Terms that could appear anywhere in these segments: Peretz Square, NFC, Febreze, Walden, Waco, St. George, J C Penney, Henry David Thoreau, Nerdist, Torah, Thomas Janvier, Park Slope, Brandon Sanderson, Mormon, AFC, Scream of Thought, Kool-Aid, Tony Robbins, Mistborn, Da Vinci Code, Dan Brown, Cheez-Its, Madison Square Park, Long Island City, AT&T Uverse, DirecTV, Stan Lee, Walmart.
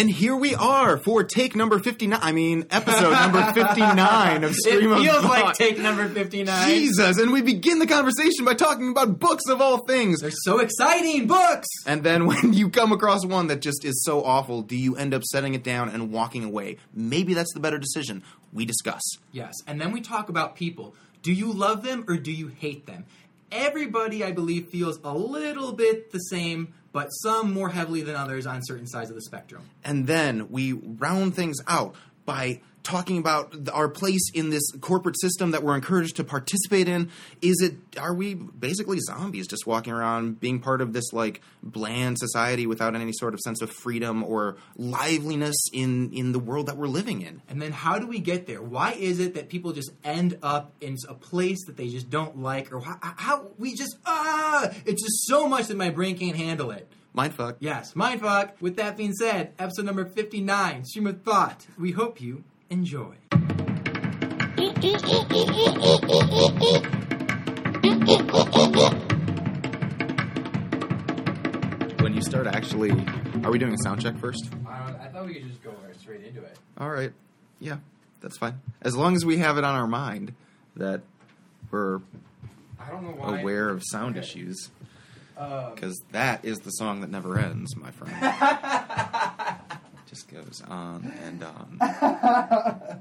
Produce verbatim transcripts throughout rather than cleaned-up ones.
And here we are for take number fifty-nine. I mean, episode number fifty-nine of Scream of Thought. It feels like take number fifty-nine. Jesus. And we begin the conversation by talking about books of all things. They're so exciting. Books. And then when you come across one that just is so awful, do you end up setting it down and walking away? Maybe that's the better decision. We discuss. Yes. And then we talk about people. Do you love them or do you hate them? Everybody, I believe, feels a little bit the same, but some more heavily than others on certain sides of the spectrum. And then we round things out by talking about our place in this corporate system that we're encouraged to participate in. Is it, are we basically zombies just walking around being part of this, like, bland society without any sort of sense of freedom or liveliness in, in the world that we're living in? And then how do we get there? Why is it that people just end up in a place that they just don't like? Or how, how we just, ah, it's just so much that my brain can't handle it. Mindfuck. Yes, mindfuck. With that being said, episode number fifty-nine, Stream of Thought. We hope you enjoy. When you start actually... Are we doing a sound check first? Uh, I thought we could just go straight into it. All right. Yeah, that's fine. As long as we have it on our mind that we're I don't know why aware of sound okay. issues. Because um, that is the song that never ends, my friend. Just goes on and on.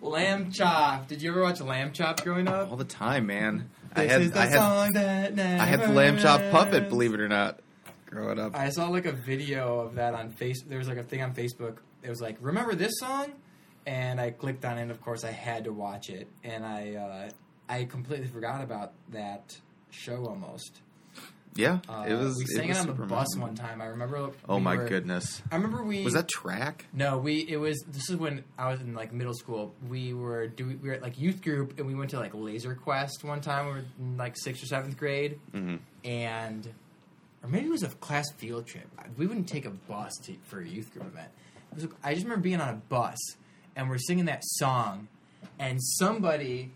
Lamb Chop. Did you ever watch Lamb Chop growing up? All the time, man. This I had, is the I had, song that never I had the Lamb Chop puppet, believe it or not, growing up. I saw like a video of that on Facebook. There was like a thing on Facebook. It was like, remember this song? And I clicked on it, and of course I had to watch it. And I, uh, I completely forgot about that show almost. Yeah, uh, it was. We sang it, was it on the Superman. bus one time. I remember. Oh we my were, goodness! I remember we was that track. No, we it was. This is when I was in like middle school. We were do we were at like youth group, and we went to like Laser Quest one time. We were in like sixth or seventh grade, mm-hmm. and or maybe it was a class field trip. We wouldn't take a bus to, for a youth group event. It was, I just remember being on a bus and we're singing that song, and somebody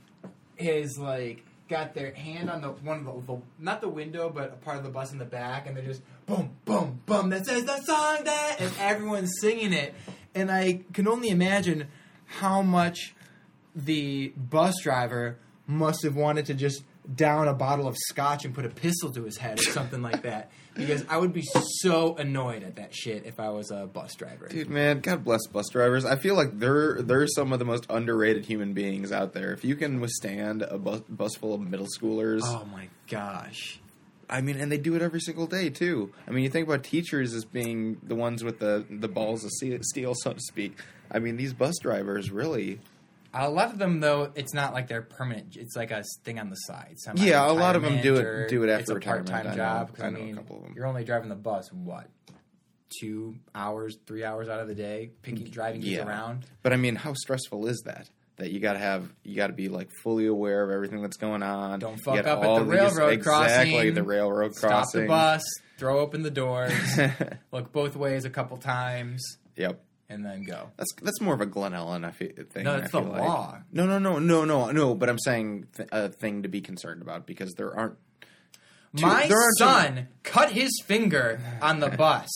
is like. Got their hand on the one of the, the not the window but a part of the bus in the back, and they're just boom boom boom. That says the song that, and everyone's singing it. And I can only imagine how much the bus driver must have wanted to just down a bottle of scotch and put a pistol to his head or something like that. Because I would be so annoyed at that shit if I was a bus driver. Dude, man, God bless bus drivers. I feel like they're they're some of the most underrated human beings out there. If you can withstand a bus, bus full of middle schoolers. Oh, my gosh. I mean, and they do it every single day, too. I mean, you think about teachers as being the ones with the, the balls of steel, so to speak. I mean, these bus drivers really... A lot of them, though, it's not like they're permanent. It's like a thing on the side. Somehow. Yeah, a lot of them do it do it after it's a retirement. It's a part-time job. Because I, I mean, a couple of them. You're only driving the bus, what, two hours, three hours out of the day, picking, driving yeah. you around? But, I mean, how stressful is that? That you got to have – you got to be, like, fully aware of everything that's going on. Don't fuck up at the railroad these, crossing. Exactly, the railroad stop crossing. Stop the bus. Throw open the doors. Look both ways a couple times. Yep. And then go. That's that's more of a Glen Ellen I feel, thing. No, it's the like. law. No, no, no, no, no, no. But I'm saying th- a thing to be concerned about because there aren't. Two, My there aren't son two... cut his finger on the bus.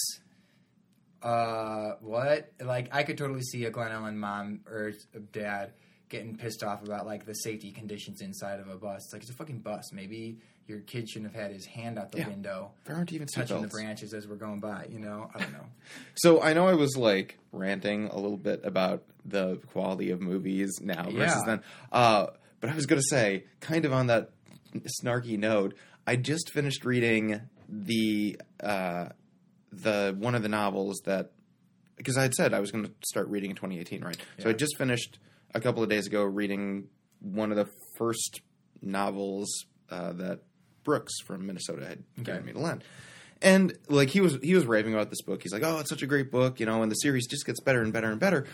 uh, what? Like I could totally see a Glen Ellen mom or dad getting pissed off about like the safety conditions inside of a bus. It's like it's a fucking bus. Maybe your kid shouldn't have had his hand out the yeah, window. There aren't even touching the branches as we're going by, you know? I don't know. So I know I was, like, ranting a little bit about the quality of movies now versus yeah. then. Uh, but I was going to say, kind of on that snarky note, I just finished reading the uh, the one of the novels that... Because I had said I was going to start reading in twenty eighteen, right? Yeah. So I just finished a couple of days ago reading one of the first novels... Uh, that Brooks from Minnesota had given okay. me to lend. And, like, he was he was raving about this book. He's like, oh, it's such a great book, you know, and the series just gets better and better and better.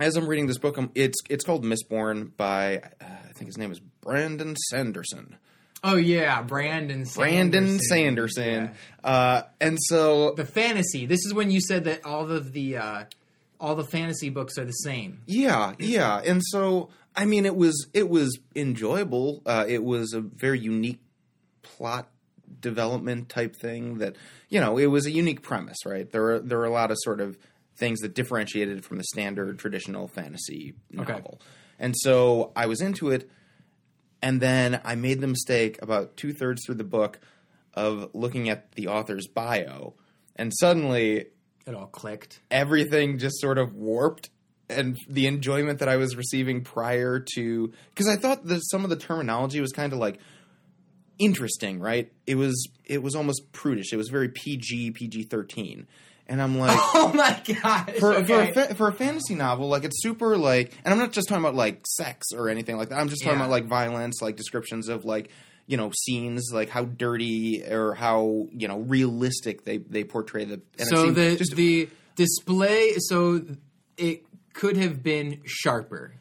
As I'm reading this book, I'm, it's it's called Mistborn by, uh, I think his name is Brandon Sanderson. Oh, yeah, Brandon Sanderson. Brandon Sanderson. Yeah. Uh, and so... The fantasy. This is when you said that all of the, uh, all the fantasy books are the same. Yeah, yeah. And so... I mean, it was it was enjoyable. Uh, it was a very unique plot development type thing that, you know, it was a unique premise, right? There are, there are a lot of sort of things that differentiated it from the standard traditional fantasy novel. Okay. And so I was into it, and then I made the mistake about two-thirds through the book of looking at the author's bio, and suddenly... It all clicked. Everything just sort of warped, and the enjoyment that I was receiving prior to... Because I thought that some of the terminology was kind of like... interesting, right? It was it was almost prudish. It was very P G, P G thirteen. And I'm like... Oh my god! For, okay. for, a, for a fantasy novel, like, it's super, like... And I'm not just talking about, like, sex or anything like that. I'm just talking yeah. about, like, violence, like, descriptions of, like, you know, scenes, like, how dirty or how, you know, realistic they, they portray the... And so the, just, the display... So it could have been sharper.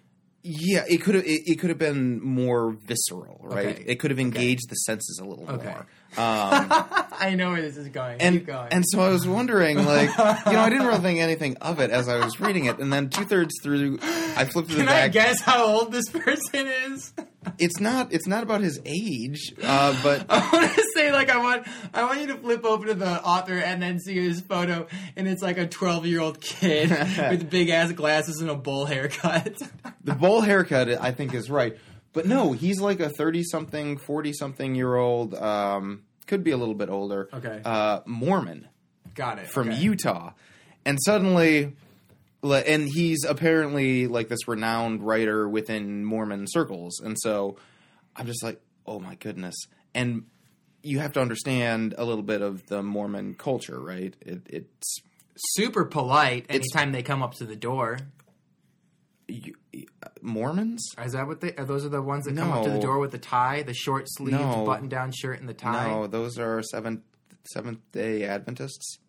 Yeah, it could have it, it could have been more visceral, right? Okay. It could have engaged okay. the senses a little okay. more. Um, I know where this is going. And, Keep going. And so I was wondering, like, you know, I didn't really think anything of it as I was reading it, and then two thirds through, I flipped through Can the back. Can I guess how old this person is? It's not. It's not about his age, uh, but I want to say, like, I want. I want you to flip over to the author and then see his photo, and it's like a twelve-year-old kid with big ass glasses and a bowl haircut. The bowl haircut, I think, is right, but no, he's like a thirty-something, forty-something-year-old. Um, could be a little bit older. Okay. Uh, Mormon. Got it. From okay. Utah, and suddenly. And he's apparently, like, this renowned writer within Mormon circles. And so I'm just like, oh, my goodness. And you have to understand a little bit of the Mormon culture, right? It, it's super polite anytime they come up to the door. You, Mormons? Is that what they are? Those are the ones that no. come up to the door with the tie, the short sleeved no. button down shirt and the tie? No, those are seventh, Seventh-day Adventists.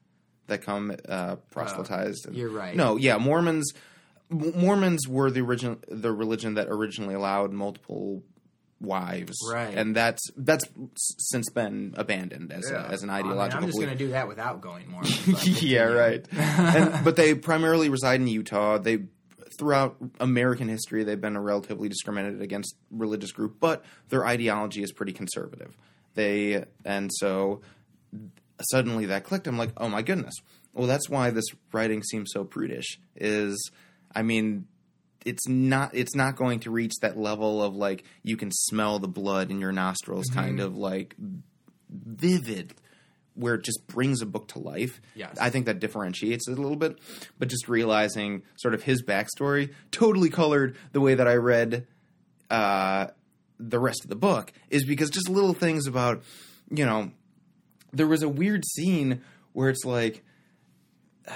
That come uh, proselytized. Oh, and, you're right. No, yeah, Mormons. Mormons were the origin, the religion that originally allowed multiple wives, right? And that's that's since been abandoned as yeah. a, as an ideological. I mean, I'm just going to do that without going Mormon. yeah, right. and, but they primarily reside in Utah. They throughout American history, they've been a relatively discriminated against religious group, but their ideology is pretty conservative. They and so. Suddenly that clicked. I'm like, oh my goodness. Well, that's why this writing seems so prudish is, I mean, it's not, it's not going to reach that level of like, you can smell the blood in your nostrils mm-hmm. kind of like vivid where it just brings a book to life. Yes. I think that differentiates it a little bit, but just realizing sort of his backstory totally colored the way that I read uh, the rest of the book is because just little things about, you know, there was a weird scene where it's like, uh,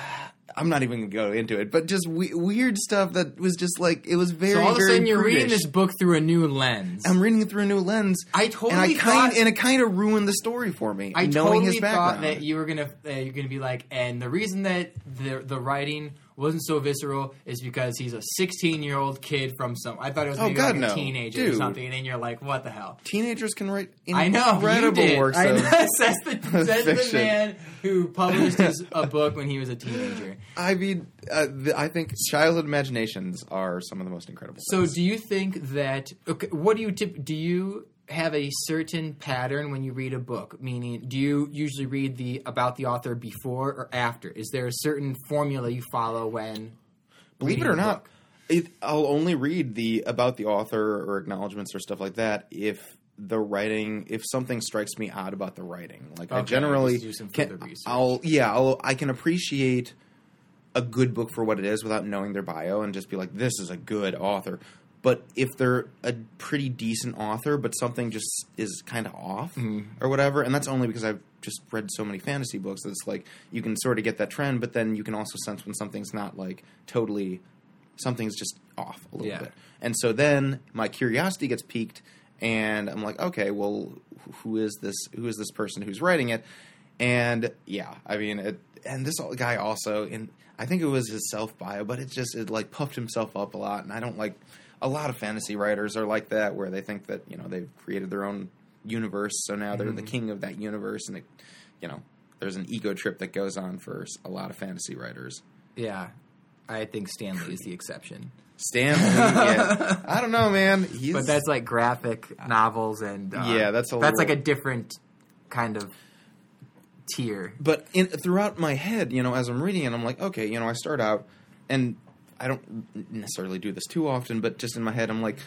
I'm not even going to go into it, but just we- weird stuff that was just like, it was very, very So all of a sudden you're British. Reading this book through a new lens. I'm reading it through a new lens. I totally and I thought... Kind, and it kind of ruined the story for me, I knowing totally his background. I totally thought that you were going to uh, you're going to be like, and the reason that the the writing wasn't so visceral is because he's a sixteen-year-old kid from some... I thought it was maybe oh, God, like a no. teenager Dude. Or something, and then you're like, what the hell? Teenagers can write incredible works of fiction. I know, you did. I know. That's, the, that's the man who published his, a book when he was a teenager. I mean, uh, the, I think childhood imaginations are some of the most incredible So things. Do you think that... Okay, what do you... Tip, do you... have a certain pattern when you read a book, meaning do you usually read the about the author before or after? Is there a certain formula you follow when Believe it or not, it, I'll only read the about the author or acknowledgments or stuff like that if the writing – if something strikes me odd about the writing. Like okay, I generally – do some further can, research. I'll, yeah, I'll, I can appreciate a good book for what it is without knowing their bio and just be like, this is a good author. But if they're a pretty decent author, but something just is kind of off mm. or whatever, and that's only because I've just read so many fantasy books that it's like you can sort of get that trend, but then you can also sense when something's not like totally – something's just off a little yeah. bit. And so then my curiosity gets piqued and I'm like, okay, well, who is this who is this person who's writing it? And yeah, I mean it, and this guy also – and I think it was his self-bio, but it just – it like puffed himself up a lot and I don't like – a lot of fantasy writers are like that where they think that, you know, they've created their own universe. So now they're mm-hmm. the king of that universe. And, it, you know, there's an ego trip that goes on for a lot of fantasy writers. Yeah. I think Stan Lee is the exception. Stan Lee, yeah. I don't know, man. He's... But that's like graphic novels and... Um, yeah, that's a little... That's like a different kind of tier. But in, throughout my head, you know, as I'm reading it, I'm like, okay, you know, I start out, and I don't necessarily do this too often, but just in my head, I'm like,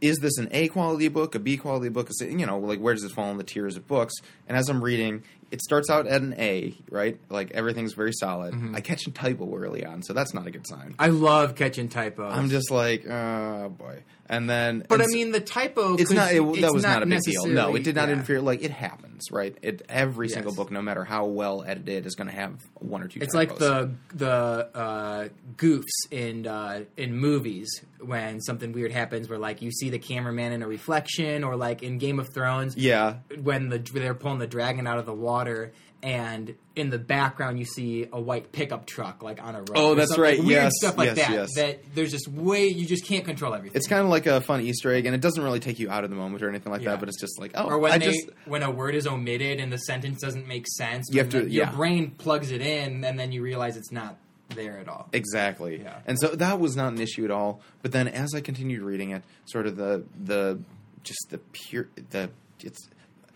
is this an A quality book, a B quality book? Is it, you know, like, where does it fall in the tiers of books? And as I'm reading, it starts out at an A, right? Like, everything's very solid. Mm-hmm. I catch a typo early on, so that's not a good sign. I love catching typos. I'm just like, oh, boy. And then... But, I mean, the typo... It's not... It, it's that was not, not a big deal. No, it did not yeah. interfere. Like, it happens, right? It, every yes. single book, no matter how well edited, is going to have one or two it's typos. It's like the the uh, goofs in, uh, in movies when something weird happens where, like, you see the cameraman in a reflection, or, like, in Game of Thrones... Yeah. When the, they're pulling the dragon out of the water... Water, and in the background you see a white pickup truck like on a road. Oh, that's right. Weird yes, stuff like yes, that. Yes. That there's just way you just can't control everything. It's kind of like a fun Easter egg, and it doesn't really take you out of the moment or anything like yeah. that. But it's just like, oh, or when I they, just when a word is omitted and the sentence doesn't make sense, you have to, your yeah. brain plugs it in, and then you realize it's not there at all. Exactly. Yeah. And so that was not an issue at all. But then as I continued reading it, sort of the the just the pure the it's.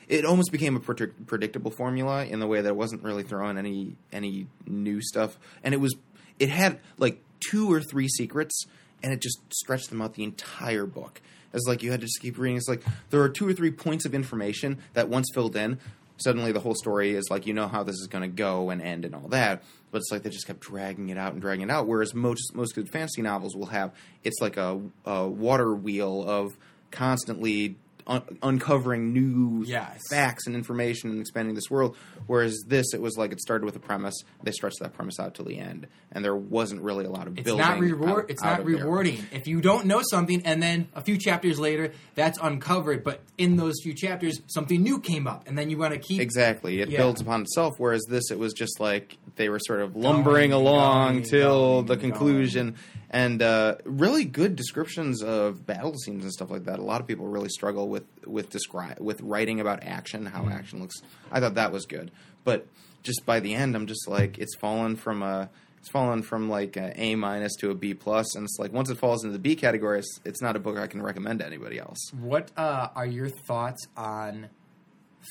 It almost became a predict- predictable formula in the way that it wasn't really throwing any any new stuff. And it was – it had like two or three secrets, and it just stretched them out the entire book. It's like you had to just keep reading. It's like there are two or three points of information that once filled in, suddenly the whole story is like you know how this is going to go and end and all that. But it's like they just kept dragging it out and dragging it out, whereas most, most good fantasy novels will have – it's like a, a water wheel of constantly – Un- uncovering new yes. facts and information and expanding this world, whereas this, it was like it started with a premise, they stretched that premise out to the end, and there wasn't really a lot of it's building not rewar- out, it's out not rewarding there. If you don't know something and then a few chapters later that's uncovered, but in those few chapters something new came up and then you want to keep exactly it yeah. builds upon itself, whereas this, it was just like they were sort of lumbering going, along going, till going, the conclusion going. And uh, really good descriptions of battle scenes and stuff like that. A lot of people really struggle with with descri- with writing about action, how mm. action looks. I thought that was good, but just by the end, I'm just like it's fallen from a it's fallen from like an A minus to a B plus, and it's like once it falls into the B category, it's, it's not a book I can recommend to anybody else. What uh, are your thoughts on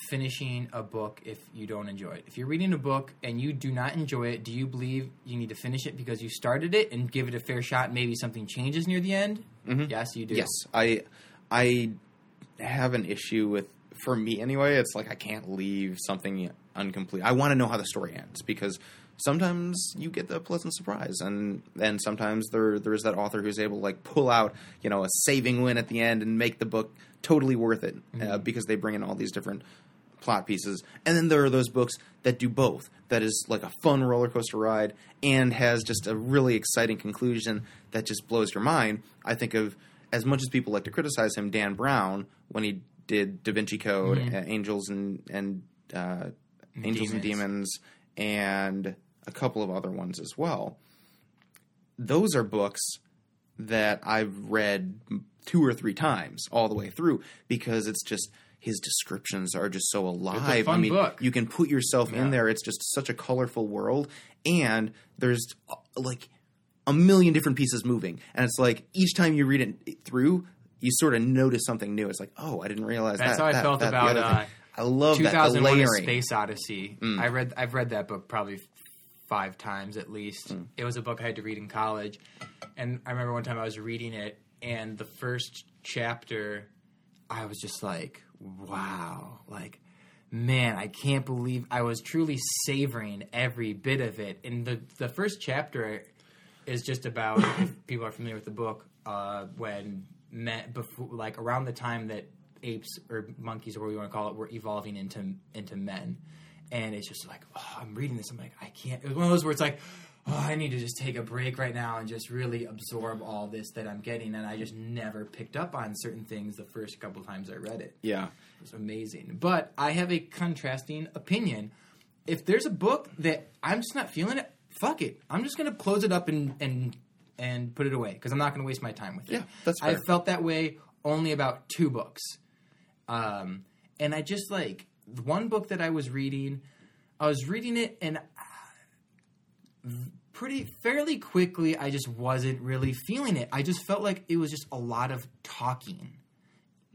finishing a book if you don't enjoy it? If you're reading a book and you do not enjoy it, do you believe you need to finish it because you started it and give it a fair shot? Maybe something changes near the end. Mm-hmm. Yes, you do. Yes, I I have an issue with, for me anyway, it's like I can't leave something incomplete. I want to know how the story ends because sometimes you get the pleasant surprise, and and sometimes there there's that author who's able to like pull out you know a saving win at the end and make the book totally worth it. Mm-hmm. uh, because they bring in all these different plot pieces. And then there are those books that do both. That is like a fun roller coaster ride and has just a really exciting conclusion that just blows your mind. I think of, as much as people like to criticize him, Dan Brown, when he did Da Vinci Code, mm-hmm. uh, Angels and, and uh, Angels Demons. and Demons, and a couple of other ones as well. Those are books that I've read two or three times all the way through because it's just his descriptions are just so alive. It's a fun I mean, book. You can put yourself yeah. in there. It's just such a colorful world, and there's like a million different pieces moving, and it's like each time you read it through, you sort of notice something new. It's like, oh, I didn't realize that's that. That's how I that, felt that, about uh, I love two thousand one: A Space Odyssey. Mm. I read I've read that book probably five times at least. Mm. It was a book I had to read in college, and I remember one time I was reading it. And the first chapter, I was just like, wow. Like, man, I can't believe I was truly savoring every bit of it. And the, the first chapter is just about, if people are familiar with the book, uh, when met before, like around the time that apes or monkeys or whatever you want to call it were evolving into into men. And it's just like, oh, I'm reading this. I'm like, I can't. It was one of those where it's like, oh, I need to just take a break right now and just really absorb all this that I'm getting. And I just never picked up on certain things the first couple times I read it. Yeah. It was amazing. But I have a contrasting opinion. If there's a book that I'm just not feeling it, fuck it. I'm just going to close it up and, and, and put it away because I'm not going to waste my time with it. Yeah, that's fair. I felt that way only about two books. Um, and I just like one book that I was reading, I was reading it and pretty fairly quickly I just wasn't really feeling it. I just felt like it was just a lot of talking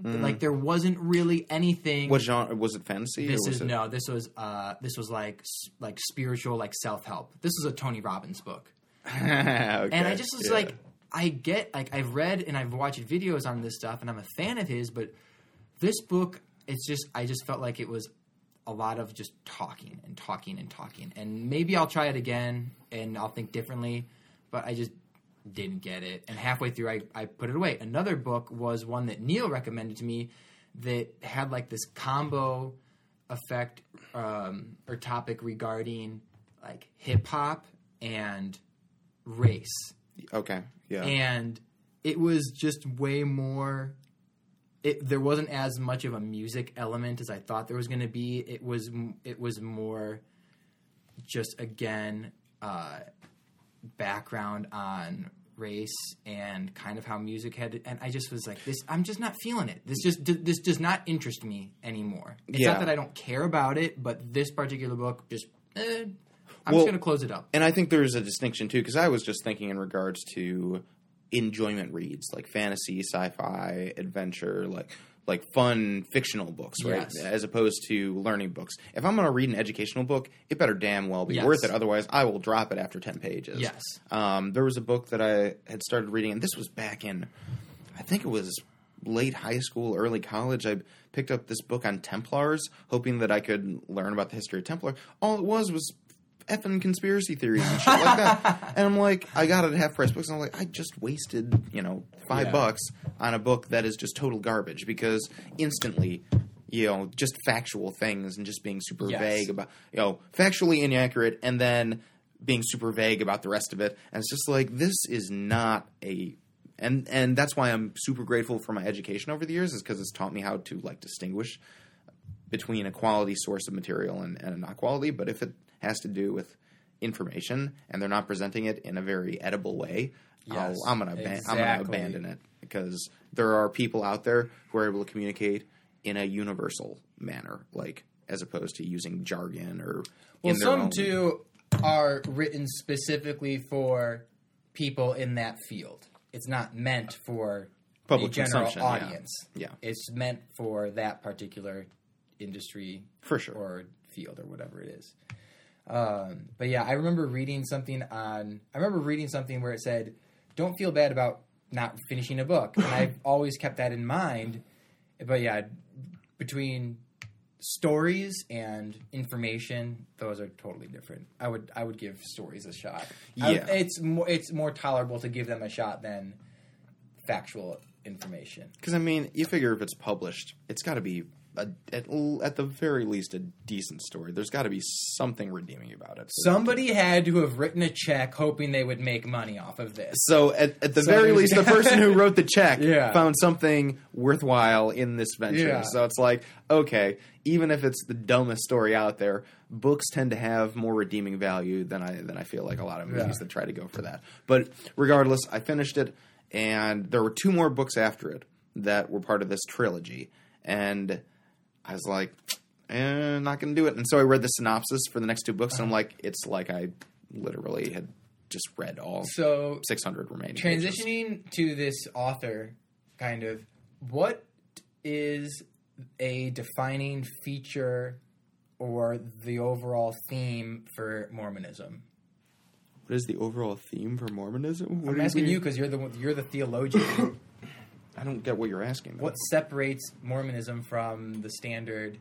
Mm. Like there wasn't really anything. What genre was it? Fantasy? This or was is it... no. This was uh. This was like like spiritual, like self-help. This is a Tony Robbins book. Okay. And I just was yeah. like, I get like I've read and I've watched videos on this stuff, and I'm a fan of his, but this book, it's just I just felt like it was a lot of just talking and talking and talking. And maybe I'll try it again and I'll think differently, but I just didn't get it. And halfway through, I, I put it away. Another book was one that Neil recommended to me that had like this combo effect um, or topic regarding like hip hop and race. Okay. Yeah. And it was just way more it, there wasn't as much of a music element as I thought there was going to be. It was it was more just again uh, background on race and kind of how music had and I just was like this I'm just not feeling it. This just this does not interest me anymore. It's yeah. not that I don't care about it, but this particular book just eh, I'm well, just going to close it up. And I think there is a distinction, too, because I was just thinking in regards to enjoyment reads, like fantasy, sci-fi, adventure, like like fun fictional books, right? Yes. As opposed to learning books. If I'm going to read an educational book, it better damn well be yes. worth it. Otherwise, I will drop it after ten pages. Yes. Um, there was a book that I had started reading, and this was back in, I think it was late high school, early college. I picked up this book on Templars, hoping that I could learn about the history of Templar. All it was was effing conspiracy theories and shit like that. And I'm like, I got it at half-price books, and I'm like, I just wasted, you know, five yeah. bucks on a book that is just total garbage because instantly, you know, just factual things and just being super yes. vague about, you know, factually inaccurate and then being super vague about the rest of it. And it's just like, this is not a... And, and that's why I'm super grateful for my education over the years is because it's taught me how to, like, distinguish between a quality source of material and, and a not quality. But if it has to do with information, and they're not presenting it in a very edible way, yes, I'm going aban- exactly. to abandon it because there are people out there who are able to communicate in a universal manner, like as opposed to using jargon or well, in their some own... too are written specifically for people in that field. It's not meant for public a general audience. Yeah. yeah, it's meant for that particular industry for sure or field or whatever it is. Um, but yeah, I remember reading something on, I remember reading something where it said, don't feel bad about not finishing a book. And I've always kept that in mind, but yeah, between stories and information, those are totally different. I would, I would give stories a shot. Yeah. I, it's more, it's more tolerable to give them a shot than factual information. Cause I mean, you figure if it's published, it's gotta be A, at, at the very least, a decent story. There's got to be something redeeming about it. Somebody had to have written a check hoping they would make money off of this. So at, at the so very least, the person who wrote the check yeah. found something worthwhile in this venture. Yeah. So it's like, okay, even if it's the dumbest story out there, books tend to have more redeeming value than I than I feel like a lot of movies yeah. that try to go for that. But regardless, I finished it, and there were two more books after it that were part of this trilogy. And I was like, eh, not going to do it. And so I read the synopsis for the next two books, and I'm like, it's like I literally had just read all so six hundred remaining transitioning pages. To this author, kind of, what is a defining feature or the overall theme for Mormonism? What is the overall theme for Mormonism? What I'm asking we... you because you're the, you're the theologian. I don't get what you're asking. Though. What separates Mormonism from the standard?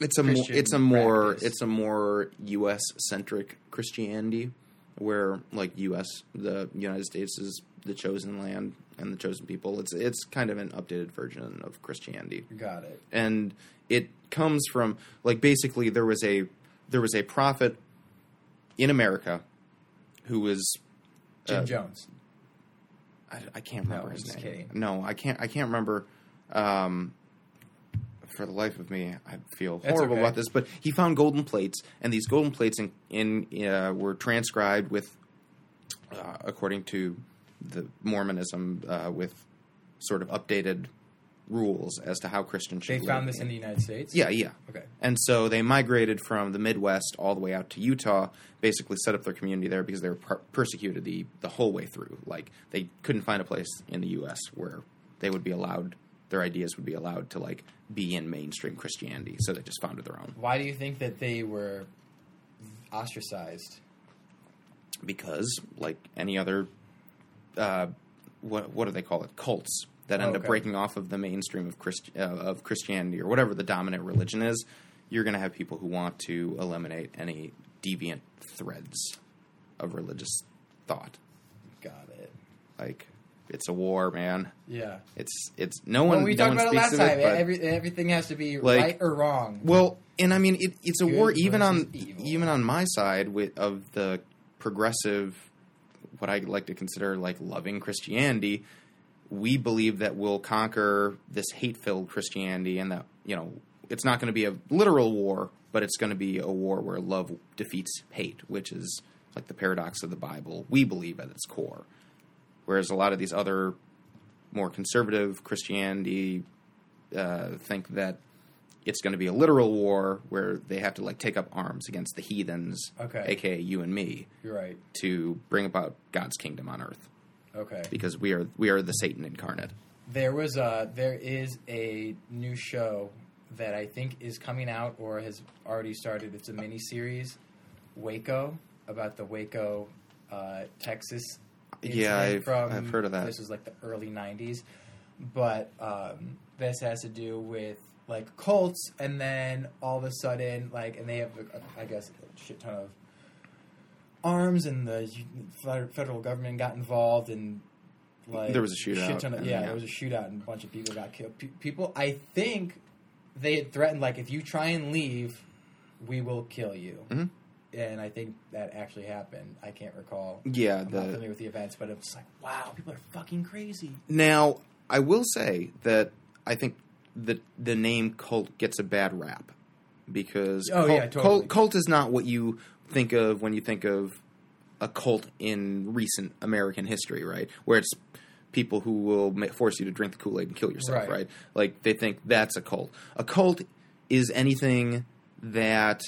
It's a Christian mo- it's a more practice. It's a more U S centric Christianity, where like U S the United States is the chosen land and the chosen people. It's it's kind of an updated version of Christianity. Got it. And it comes from like basically there was a there was a prophet in America who was Jim uh, Jones. I, I can't remember no, his name. Kidding. No, I can't. I can't remember. Um, for the life of me, I feel horrible okay. about this. But he found golden plates, and these golden plates in, in uh, were transcribed with, uh, according to the Mormonism, uh, with sort of updated rules as to how Christians should. They live. Found this in the United States. Yeah, yeah. Okay. And so they migrated from the Midwest all the way out to Utah, basically set up their community there because they were per- persecuted the, the whole way through. Like they couldn't find a place in the U S where they would be allowed, their ideas would be allowed to, like, be in mainstream Christianity. So they just founded their own. Why do you think that they were ostracized? Because, like any other, uh, what what do they call it? Cults that end oh, okay. up breaking off of the mainstream of Christ uh, of Christianity or whatever the dominant religion is. You're going to have people who want to eliminate any deviant threads of religious thought. Got it. Like, it's a war, man. Yeah. It's it's no one. Well, we no talked about it last time. It, every, everything has to be like, right or wrong. Well, and I mean, it, it's a Good war even on evil. even on my side with of the progressive, what I like to consider like loving Christianity. We believe that we'll conquer this hate-filled Christianity, and that, you know, it's not going to be a literal war, but it's going to be a war where love defeats hate, which is like the paradox of the Bible, we believe at its core. Whereas a lot of these other more conservative Christianity uh, think that it's going to be a literal war where they have to, like, take up arms against the heathens, okay. a k a you and me, You're right. to bring about God's kingdom on earth. Okay. Because we are we are the Satan incarnate. There was a there is a new show that I think is coming out or has already started. It's a mini series, Waco, about the Waco, uh, Texas incident. Yeah, I've, from, I've heard of that. This was like the early nineties, but um, this has to do with like cults, and then all of a sudden, like, and they have, I guess, a shit ton of arms, and the federal government got involved, and like there was a shootout. Shit ton of, yeah, yeah, there was a shootout, and a bunch of people got killed. P- people, I think. They had threatened, like, if you try and leave, we will kill you. Mm-hmm. And I think that actually happened. I can't recall. Yeah. I'm the, not familiar with the events, but it was like, wow, people are fucking crazy. Now, I will say that I think the, the name cult gets a bad rap. Because oh, cult, yeah, totally. cult, cult is not what you think of when you think of a cult in recent American history, right? Where it's people who will force you to drink the Kool-Aid and kill yourself, right. right? Like, they think that's a cult. A cult is anything that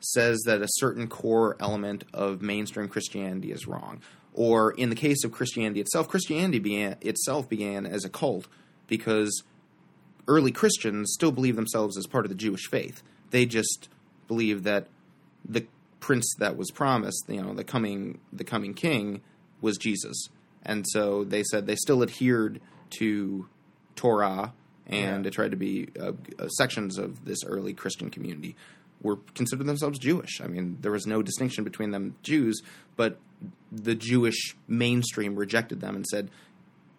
says that a certain core element of mainstream Christianity is wrong. Or in the case of Christianity itself, Christianity began, itself began as a cult because early Christians still believed themselves as part of the Jewish faith. They just believed that the prince that was promised, you know, the coming, the coming king was Jesus. And so they said they still adhered to Torah, and yeah. it tried to be uh, uh, sections of this early Christian community were considered themselves Jewish. I mean, there was no distinction between them Jews, but the Jewish mainstream rejected them and said,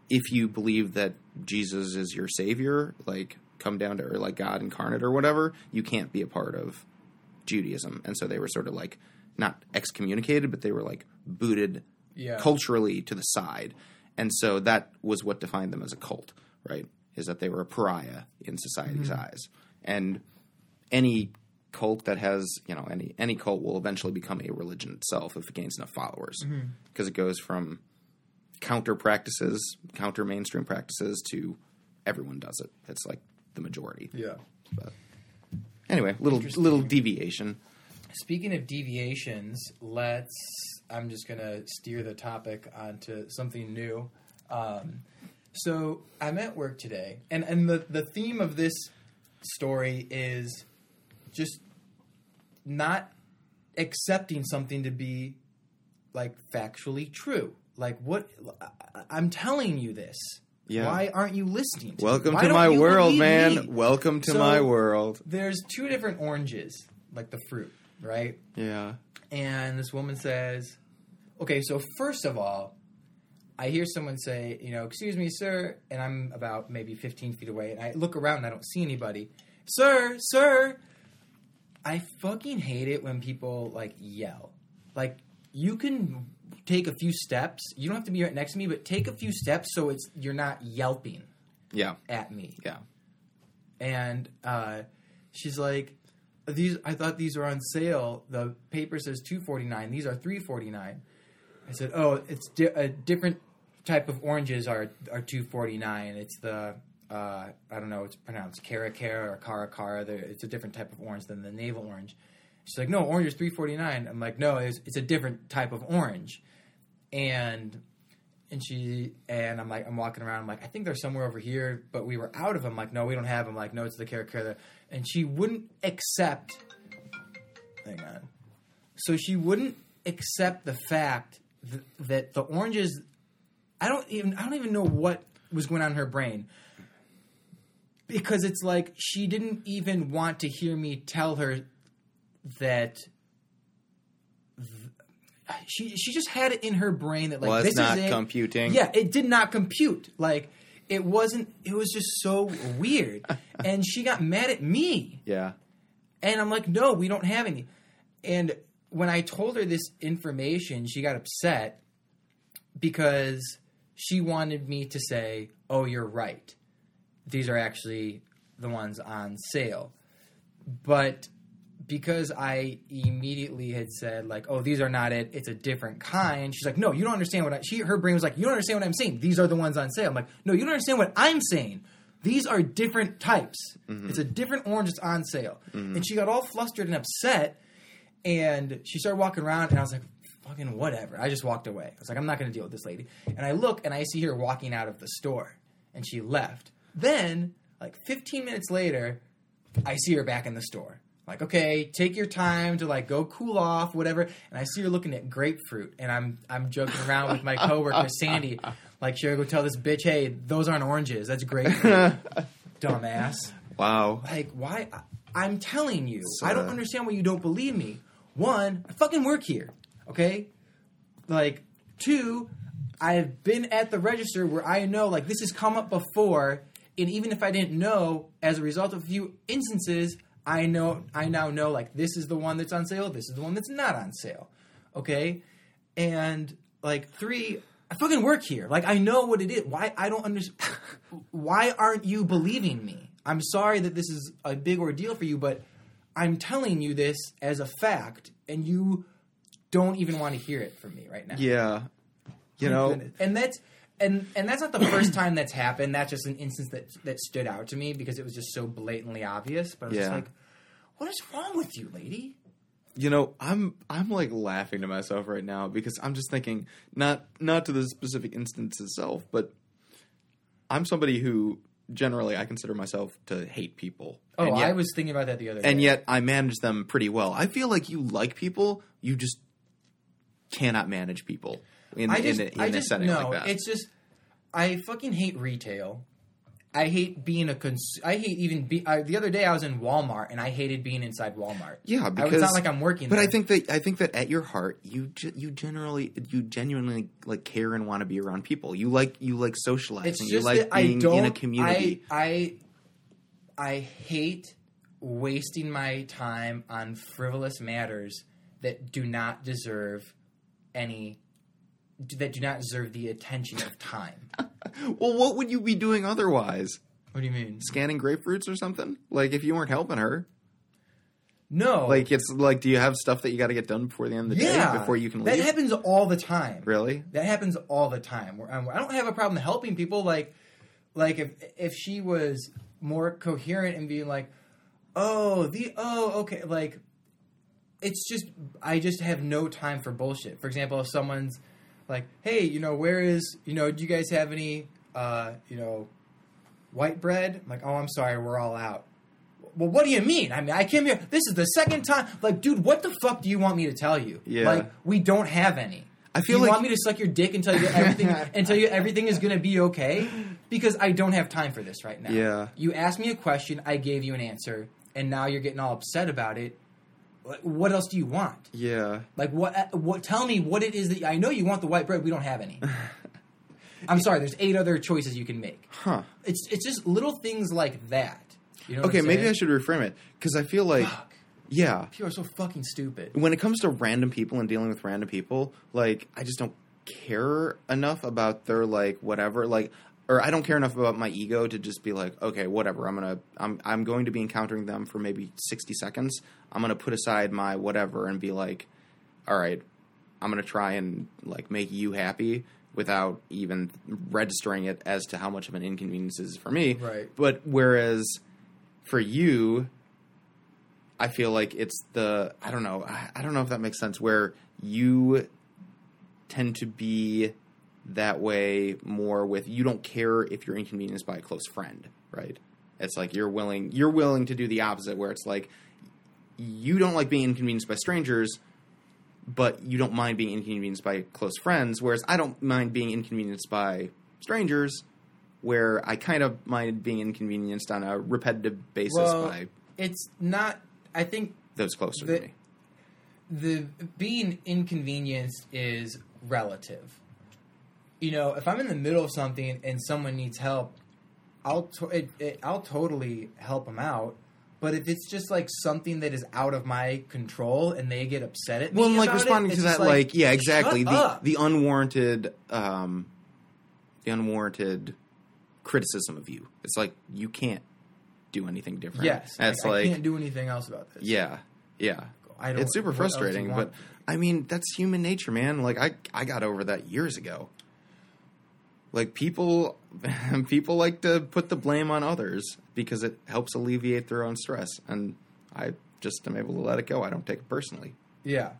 if you believe that Jesus is your savior, like come down to, or like God incarnate or whatever, you can't be a part of Judaism. And so they were sort of like not excommunicated, but they were like booted Yeah. culturally to the side. And so that was what defined them as a cult, right? Is that they were a pariah in society's mm-hmm. eyes. And any cult that has, you know, any any cult will eventually become a religion itself if it gains enough followers. Because mm-hmm. it goes from counter practices, counter mainstream practices to everyone does it. It's like the majority. Yeah. But anyway, little little deviation. Speaking of deviations, let's – I'm just going to steer the topic onto something new. Um, so I'm at work today, and, and the, the theme of this story is just not accepting something to be, like, factually true. Like, what – I'm telling you this. Yeah. Why aren't you listening to Welcome me? To my world, man. Me? Welcome to so my world. There's two different oranges, like the fruit. Right? Yeah. And this woman says, okay, so first of all, I hear someone say, you know, excuse me, sir, and I'm about maybe fifteen feet away, and I look around and I don't see anybody. Sir, sir! I fucking hate it when people, like, yell. Like, you can take a few steps. You don't have to be right next to me, but take a few steps so it's you're not yelping yeah. at me. Yeah. And uh, she's like, These I thought these were on sale. The paper says two forty-nine. These are three forty-nine. I said, oh, it's di- a different type of oranges are are two forty-nine. It's the uh, I don't know. It's pronounced Cara Cara or Cara Cara. They're, it's a different type of orange than the navel orange. She's like, no, orange is three forty-nine. I'm like, no, it's, it's a different type of orange. And And she and I'm like, I'm walking around. I'm like, I think they're somewhere over here, but we were out of them. I'm like, no, we don't have them. I'm like, no, it's the character. And she wouldn't accept. Hang on. So she wouldn't accept the fact th- that the oranges. I don't even. I don't even know what was going on in her brain. Because it's like she didn't even want to hear me tell her that. Th- She she just had it in her brain that, like, was this not is it. computing. Yeah, it did not compute. Like, it wasn't – it was just so weird. And she got mad at me. Yeah. And I'm like, no, we don't have any. And when I told her this information, she got upset because she wanted me to say, oh, you're right. These are actually the ones on sale. But – because I immediately had said, like, oh, these are not it. It's a different kind. She's like, no, you don't understand what I – she her brain was like, you don't understand what I'm saying. These are the ones on sale. I'm like, no, you don't understand what I'm saying. These are different types. Mm-hmm. It's a different orange that's on sale. Mm-hmm. And she got all flustered and upset, and she started walking around, and I was like, fucking whatever. I just walked away. I was like, I'm not going to deal with this lady. And I look, and I see her walking out of the store, and she left. Then, like, fifteen minutes later, I see her back in the store. Like, okay, take your time to, like, go cool off, whatever. And I see her looking at grapefruit, and I'm I'm joking around with my coworker Sandy, like, should I go tell this bitch, hey, those aren't oranges, that's grapefruit, dumbass. Wow. Like, why? I, I'm telling you, so, I don't understand why you don't believe me. One, I fucking work here, okay? Like, two, I've been at the register where I know, like, this has come up before, and even if I didn't know, as a result of a few instances, I know. I now know, like, this is the one that's on sale. This is the one that's not on sale. Okay? And, like, three, I fucking work here. Like, I know what it is. Why I don't understand. Why aren't you believing me? I'm sorry that this is a big ordeal for you, but I'm telling you this as a fact, and you don't even want to hear it from me right now. Yeah. You know. And that's and and that's not the first time that's happened. That's just an instance that that stood out to me because it was just so blatantly obvious. But I was yeah. just like, what is wrong with you, lady? You know, I'm I'm like laughing to myself right now because I'm just thinking, not not to the specific instance itself, but I'm somebody who generally I consider myself to hate people. Oh, and yet, I was thinking about that the other day. And yet I manage them pretty well. I feel like you like people, you just cannot manage people in, I just, in, a, in I just, a setting no, like that. It's just I fucking hate retail. I hate being a cons- – I hate even be- – the other day I was in Walmart and I hated being inside Walmart. Yeah, because – it's not like I'm working but there. I think that I think that at your heart you ge- you generally – you genuinely, like, care and want to be around people. You like you like socializing. It's just you like being in a community. I, I I hate wasting my time on frivolous matters that do not deserve any – that do not deserve the attention of time. Well, what would you be doing otherwise? What do you mean? Scanning grapefruits or something? Like, if you weren't helping her? No. Like, it's like, do you have stuff that you got to get done before the end of the yeah, day? Before you can leave? That happens all the time. Really? That happens all the time. I don't have a problem helping people. Like, like if if she was more coherent and being like, oh, the, oh, okay. Like, it's just, I just have no time for bullshit. For example, if someone's, like, hey, you know, where is, you know, do you guys have any, uh, you know, white bread? I'm like, oh, I'm sorry, we're all out. Well, what do you mean? I mean, I came here. This is the second time. Like, dude, what the fuck do you want me to tell you? Yeah. Like, we don't have any. I feel do you like... want me to suck your dick and tell you everything, and tell you everything is going to be okay? Because I don't have time for this right now. Yeah. You asked me a question, I gave you an answer, and now you're getting all upset about it. What else do you want? Yeah. Like, what, what, tell me what it is that, I know you want the white bread, we don't have any. I'm sorry, there's eight other choices you can make. Huh. It's, it's just little things like that. You know what okay, I'm maybe I should reframe it, because I feel like, Fuck. yeah. People are so fucking stupid. When it comes to random people and dealing with random people, like, I just don't care enough about their, like, whatever, like, or I don't care enough about my ego to just be like, okay, whatever. I'm gonna, I'm, I'm going to be encountering them for maybe sixty seconds. I'm gonna put aside my whatever and be like, all right, I'm gonna try and, like, make you happy without even registering it as to how much of an inconvenience it is for me. Right. But whereas for you, I feel like it's the, I don't know, I, I don't know if that makes sense. Where you tend to be that way more with you don't care if you're inconvenienced by a close friend, right? It's like you're willing you're willing to do the opposite where it's like you don't like being inconvenienced by strangers, but you don't mind being inconvenienced by close friends, whereas I don't mind being inconvenienced by strangers, where I kind of mind being inconvenienced on a repetitive basis well, by... it's not... I think... those closer the, to me. The being inconvenienced is relative. You know, if I'm in the middle of something and someone needs help, I'll to, it, it, I'll totally help them out. But if it's just like something that is out of my control and they get upset at me, well, about like responding it, to that, like, like yeah, exactly the up. the unwarranted, um, the unwarranted criticism of you. It's like you can't do anything different. Yes, that's like, like I can't do anything else about this. Yeah, yeah. I don't, it's super frustrating, but I mean that's human nature, man. Like I, I got over that years ago. Like, people people like to put the blame on others because it helps alleviate their own stress. And I just am able to let it go. I don't take it personally. Yeah.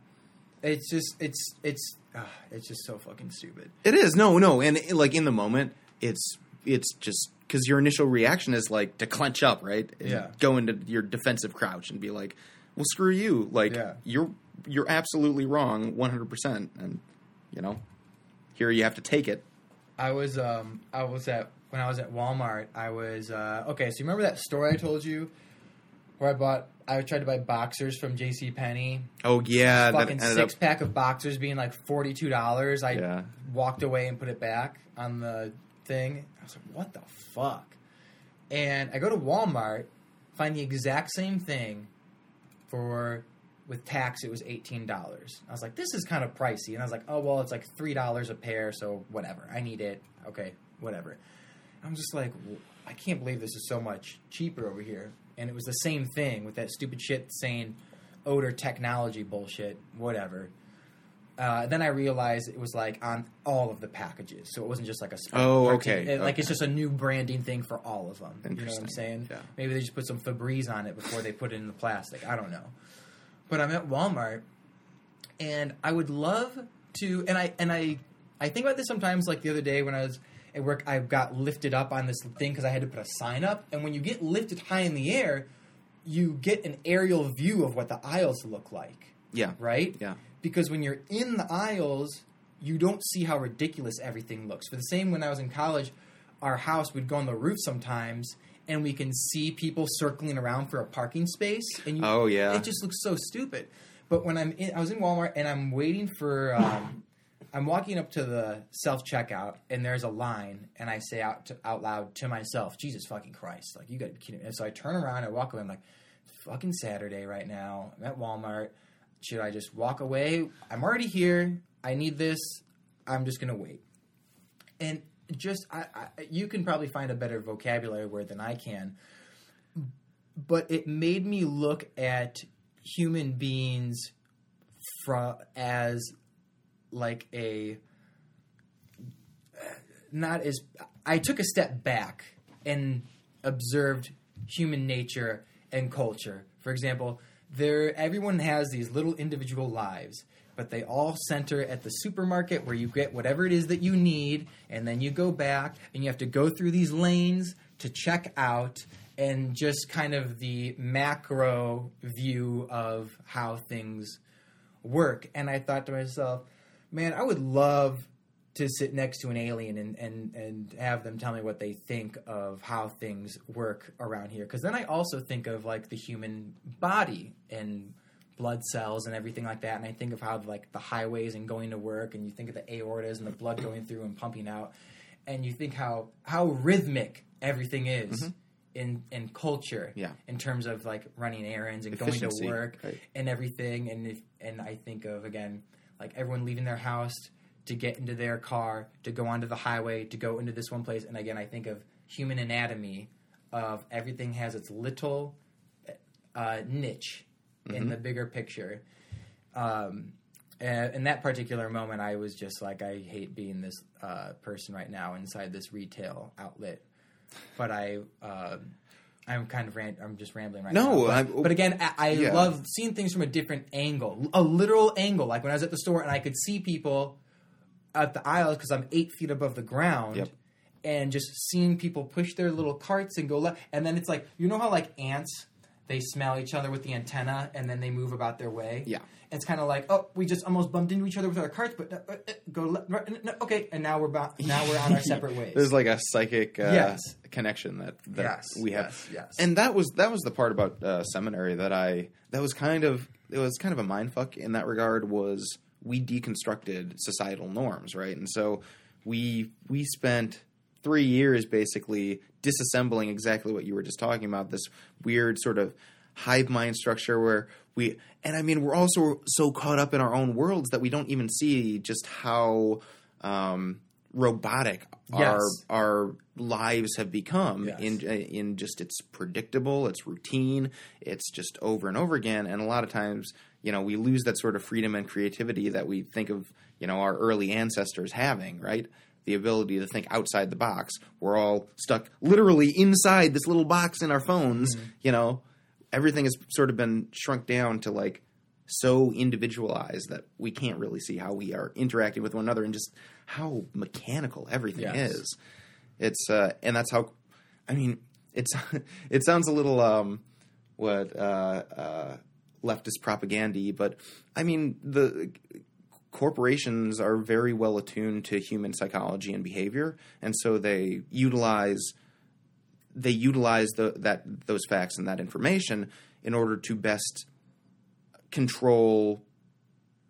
It's just – it's it's uh, it's just so fucking stupid. It is. No, no. And, it, like, in the moment, it's it's just – because your initial reaction is, like, to clench up, right? And yeah. Go into your defensive crouch and be like, well, screw you. Like, yeah. you're you're absolutely wrong one hundred percent. And, you know, here you have to take it. I was um I was at when I was at Walmart I was uh, okay, so you remember that story I told you where I bought I tried to buy boxers from J C Penney. Oh yeah, fucking that six up... pack of boxers being like forty two dollars. I yeah. walked away and put it back on the thing. I was like, what the fuck? And I go to Walmart, find the exact same thing for with tax it was eighteen dollars. I was like, this is kind of pricey. And I was like, oh, well, it's like three dollars a pair, so whatever. I need it. Okay, whatever. I'm just like, I can't believe this is so much cheaper over here. And it was the same thing with that stupid shit saying odor technology bullshit, whatever. Uh, then I realized it was like on all of the packages. So it wasn't just like a spot. Oh, okay. It, okay. Like it's just a new branding thing for all of them. You know what I'm saying? Yeah. Maybe they just put some Febreze on it before they put it in the plastic. I don't know. But I'm at Walmart, and I would love to – and I and I, I think about this sometimes. Like the other day when I was at work, I got lifted up on this thing because I had to put a sign up. And when you get lifted high in the air, you get an aerial view of what the aisles look like. Yeah. Right? Yeah. Because when you're in the aisles, you don't see how ridiculous everything looks. For the same when I was in college, our house would go on the roof sometimes – and we can see people circling around for a parking space. And you, oh, yeah. It just looks so stupid. But when I'm in, I was in Walmart and I'm waiting for, um, I'm walking up to the self-checkout and there's a line and I say out to, out loud to myself, Jesus fucking Christ, like you got to be kidding me. And so I turn around, I walk away, I'm like, it's fucking Saturday right now. I'm at Walmart. Should I just walk away? I'm already here. I need this. I'm just going to wait. And Just I, I, you can probably find a better vocabulary word than I can, but it made me look at human beings from as like a not as I took a step back and observed human nature and culture. For example, there everyone has these little individual lives. But they all center at the supermarket where you get whatever it is that you need, and then you go back, and you have to go through these lanes to check out, and just kind of the macro view of how things work. And I thought to myself, man, I would love to sit next to an alien and, and, and have them tell me what they think of how things work around here. Because then I also think of, like, the human body and blood cells and everything like that, and I think of how like the highways and going to work, and you think of the aortas and the blood going through and pumping out, and you think how how rhythmic everything is mm-hmm. in in culture, yeah. in terms of like running errands and efficiency, going to work right. and everything, and if, and I think of again like everyone leaving their house to get into their car to go onto the highway to go into this one place, and again I think of human anatomy of everything has its little uh, niche. In mm-hmm. the bigger picture. Um, and in that particular moment, I was just like, I hate being this uh, person right now inside this retail outlet. But I, uh, I'm kind of rant- I'm just rambling right no, now. But, but again, I, I yeah. love seeing things from a different angle, a literal angle. Like when I was at the store and I could see people, at the aisles because I'm eight feet above the ground. Yep. And just seeing people push their little carts and go left. And then it's like, you know how like ants, they smell each other with the antenna and then they move about their way? Yeah. It's kind of like, oh, we just almost bumped into each other with our carts, but uh, uh, go left. Right, no, okay. And now we're ba- now we're on our separate ways. There's like a psychic uh, yes. connection that, that yes, we have. Yes, yes. And that was, that was the part about uh, seminary that I, that was kind of, it was kind of a mindfuck in that regard, was we deconstructed societal norms, right? And so we we spent... three years basically disassembling exactly what you were just talking about, this weird sort of hive mind structure where we – and I mean we're also so caught up in our own worlds that we don't even see just how um, robotic yes. our our lives have become yes. in in just it's predictable, it's routine, it's just over and over again. And a lot of times, you know, we lose that sort of freedom and creativity that we think of, you know, our early ancestors having, right? The ability to think outside the box. We're all stuck literally inside this little box in our phones. Mm-hmm. You know, everything has sort of been shrunk down to like so individualized that we can't really see how we are interacting with one another and just how mechanical everything yes. is. It's uh, and that's how. I mean, it's it sounds a little um, what uh, uh, leftist propaganda-y, but I mean the. Corporations are very well attuned to human psychology and behavior, and so they utilize they utilize the, that those facts and that information in order to best control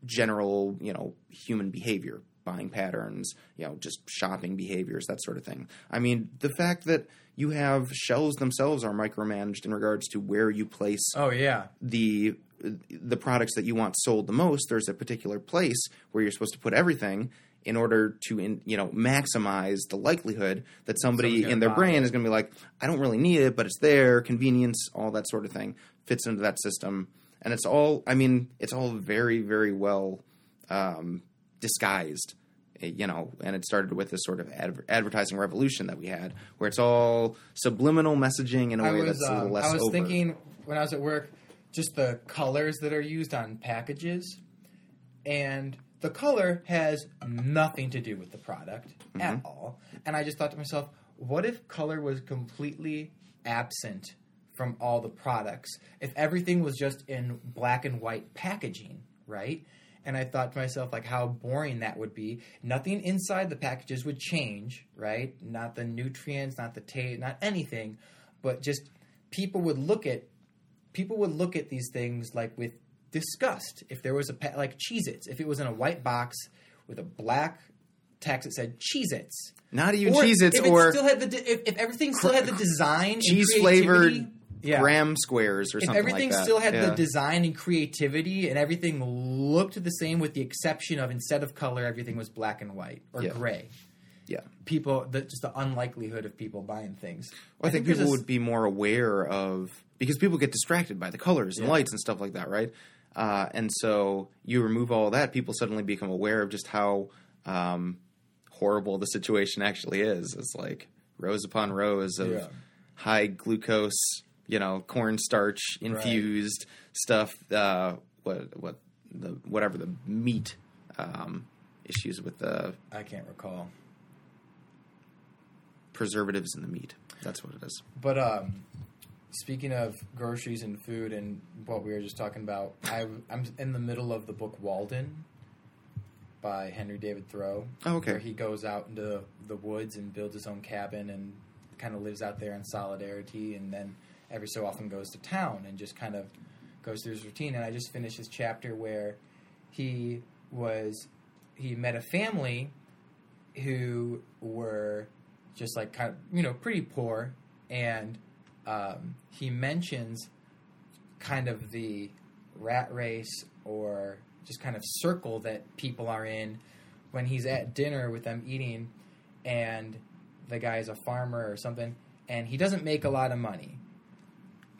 general, you know, human behavior, buying patterns, you know, just shopping behaviors, that sort of thing. I mean, the fact that you have shelves themselves are micromanaged in regards to where you place oh, yeah. the – the products that you want sold the most. There's a particular place where you're supposed to put everything in order to, in, you know, maximize the likelihood that somebody in their brain is going to be like, I don't really need it, but it's there, convenience, all that sort of thing fits into that system. And it's all, I mean, it's all very, very well um, disguised, you know, and it started with this sort of adver- advertising revolution that we had where it's all subliminal messaging in a way that's a little less over. I was thinking when I was at work, just the colors that are used on packages, and the color has nothing to do with the product mm-hmm. at all. And I just thought to myself, what if color was completely absent from all the products? If everything was just in black and white packaging, right? And I thought to myself, like, how boring that would be. Nothing inside the packages would change, right? Not the nutrients, not the taste, not anything, but just people would look at People would look at these things, like, with disgust. If there was a – like Cheez-Its. If it was in a white box with a black text that said Cheez-Its. Not even or Cheez-Its if it or – still had the de- if, if everything still had the design cheese-flavored yeah. graham squares or something like that. If everything like still had yeah. the design and creativity and everything looked the same with the exception of instead of color, everything was black and white or yeah. gray. Yeah. People – just the unlikelihood of people buying things. Well, I, I think, think people a, would be more aware of – because people get distracted by the colors and yeah. lights and stuff like that, right? Uh, and so you remove all that, people suddenly become aware of just how um, horrible the situation actually is. It's like rows upon rows of yeah. high glucose, you know, cornstarch infused right. stuff. Uh, what what the whatever the meat um, issues with the I can't recall preservatives in the meat. That's what it is. But um. Speaking of groceries and food and what we were just talking about, I, I'm in the middle of the book Walden by Henry David Thoreau. Oh, okay. Where he goes out into the woods and builds his own cabin and kind of lives out there in solidarity, and then every so often goes to town and just kind of goes through his routine. And I just finished this chapter where he was he met a family who were just like kind of, you know, pretty poor, and Um, he mentions kind of the rat race or just kind of circle that people are in when he's at dinner with them eating, and the guy's a farmer or something, and he doesn't make a lot of money.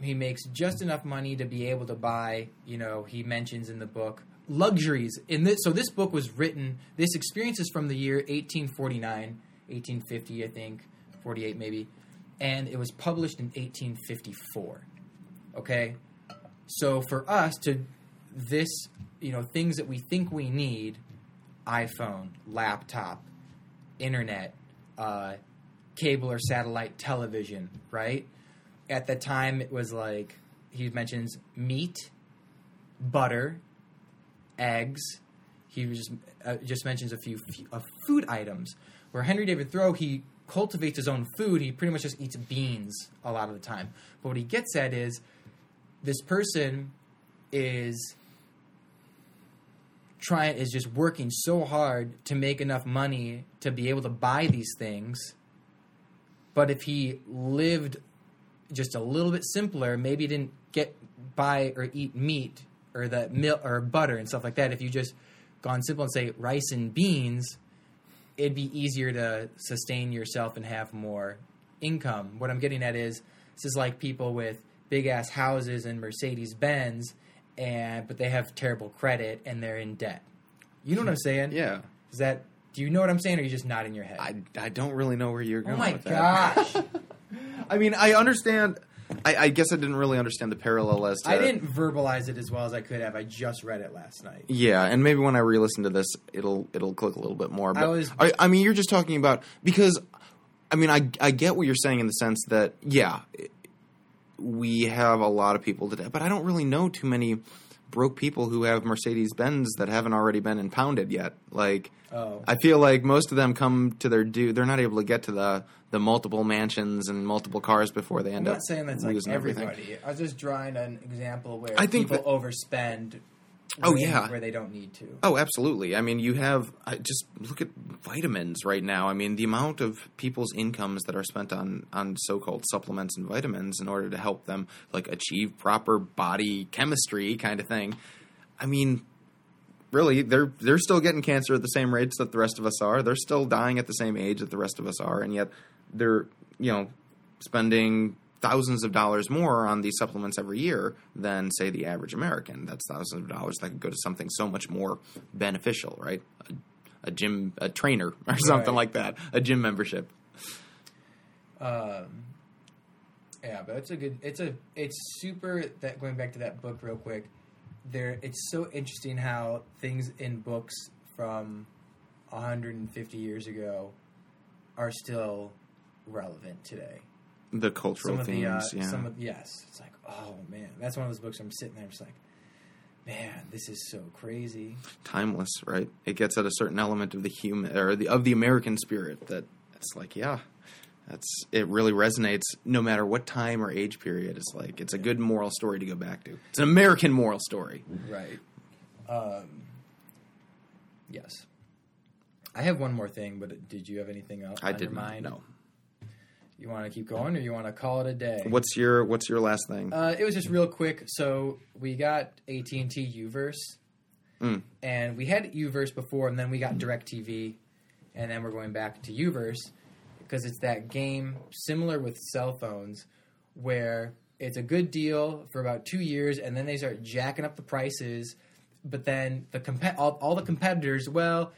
He makes just enough money to be able to buy, you know, he mentions in the book, luxuries. In this, so this book was written, this experience is from the year eighteen forty-nine, eighteen fifty, I think, forty-eight maybe. And it was published in eighteen fifty-four, okay? So for us to this, you know, things that we think we need iPhone, laptop, internet, uh, cable or satellite television, right? At the time, it was like, he mentions meat, butter, eggs. He just uh, just mentions a few, few uh, food items. Where Henry David Thoreau, he cultivates his own food. He pretty much just eats beans a lot of the time. But what he gets at is this person is trying is just working so hard to make enough money to be able to buy these things. But if he lived just a little bit simpler, maybe didn't get buy or eat meat or the milk or butter and stuff like that. If you just gone simple and say rice and beans, it'd be easier to sustain yourself and have more income. What I'm getting at is this is like people with big ass houses and Mercedes Benz, and but they have terrible credit and they're in debt. You know what I'm saying? Yeah. Is that? Do you know what I'm saying, or are you just nodding your head? I, I don't really know where you're going. Oh my with that. Gosh. I mean, I understand. I, I guess I didn't really understand the parallel as to... I didn't verbalize it as well as I could have. I just read it last night. Yeah, and maybe when I re-listen to this, it'll it'll click a little bit more. But I was... I, I mean, you're just talking about... Because, I mean, I, I get what you're saying in the sense that, yeah, we have a lot of people today, but I don't really know too many broke people who have Mercedes-Benz that haven't already been impounded yet. Like, oh. I feel like most of them come to their due. They're not able to get to the the multiple mansions and multiple cars before they end up losing everything. I'm not saying that's like everybody. Everything. I was just drawing an example where I think people that, overspend oh, where, yeah. where they don't need to. Oh, absolutely. I mean, you have – just look at vitamins right now. I mean, the amount of people's incomes that are spent on, on so-called supplements and vitamins in order to help them like achieve proper body chemistry kind of thing. I mean – really, they're they're still getting cancer at the same rates that the rest of us are. They're still dying at the same age that the rest of us are, and yet they're, you know, spending thousands of dollars more on these supplements every year than, say, the average American. That's thousands of dollars that could go to something so much more beneficial, right? A, a gym, a trainer, or something right. like that. A gym membership. Um, yeah, but it's a good. It's a. It's super. That going back to that book real quick. There, it's so interesting how things in books from one hundred fifty years ago are still relevant today. The cultural some of themes, the, uh, yeah. Some of, yes. It's like, oh, man. That's one of those books I'm sitting there just like, man, this is so crazy. Timeless, right? It gets at a certain element of the human or the, of the American spirit that it's like, yeah, that's it really resonates no matter what time or age period. It's like it's a good moral story to go back to. It's an American moral story. Right. Um, yes. I have one more thing, but did you have anything else I on didn't, your mind? No. You want to keep going or you want to call it a day? What's your What's your last thing? Uh, it was just real quick. So we got A T and T Uverse, mm. and we had Uverse before, and then we got DirecTV, and then we're going back to Uverse. Because it's that game similar with cell phones where it's a good deal for about two years and then they start jacking up the prices. But then the comp- all, all the competitors, well,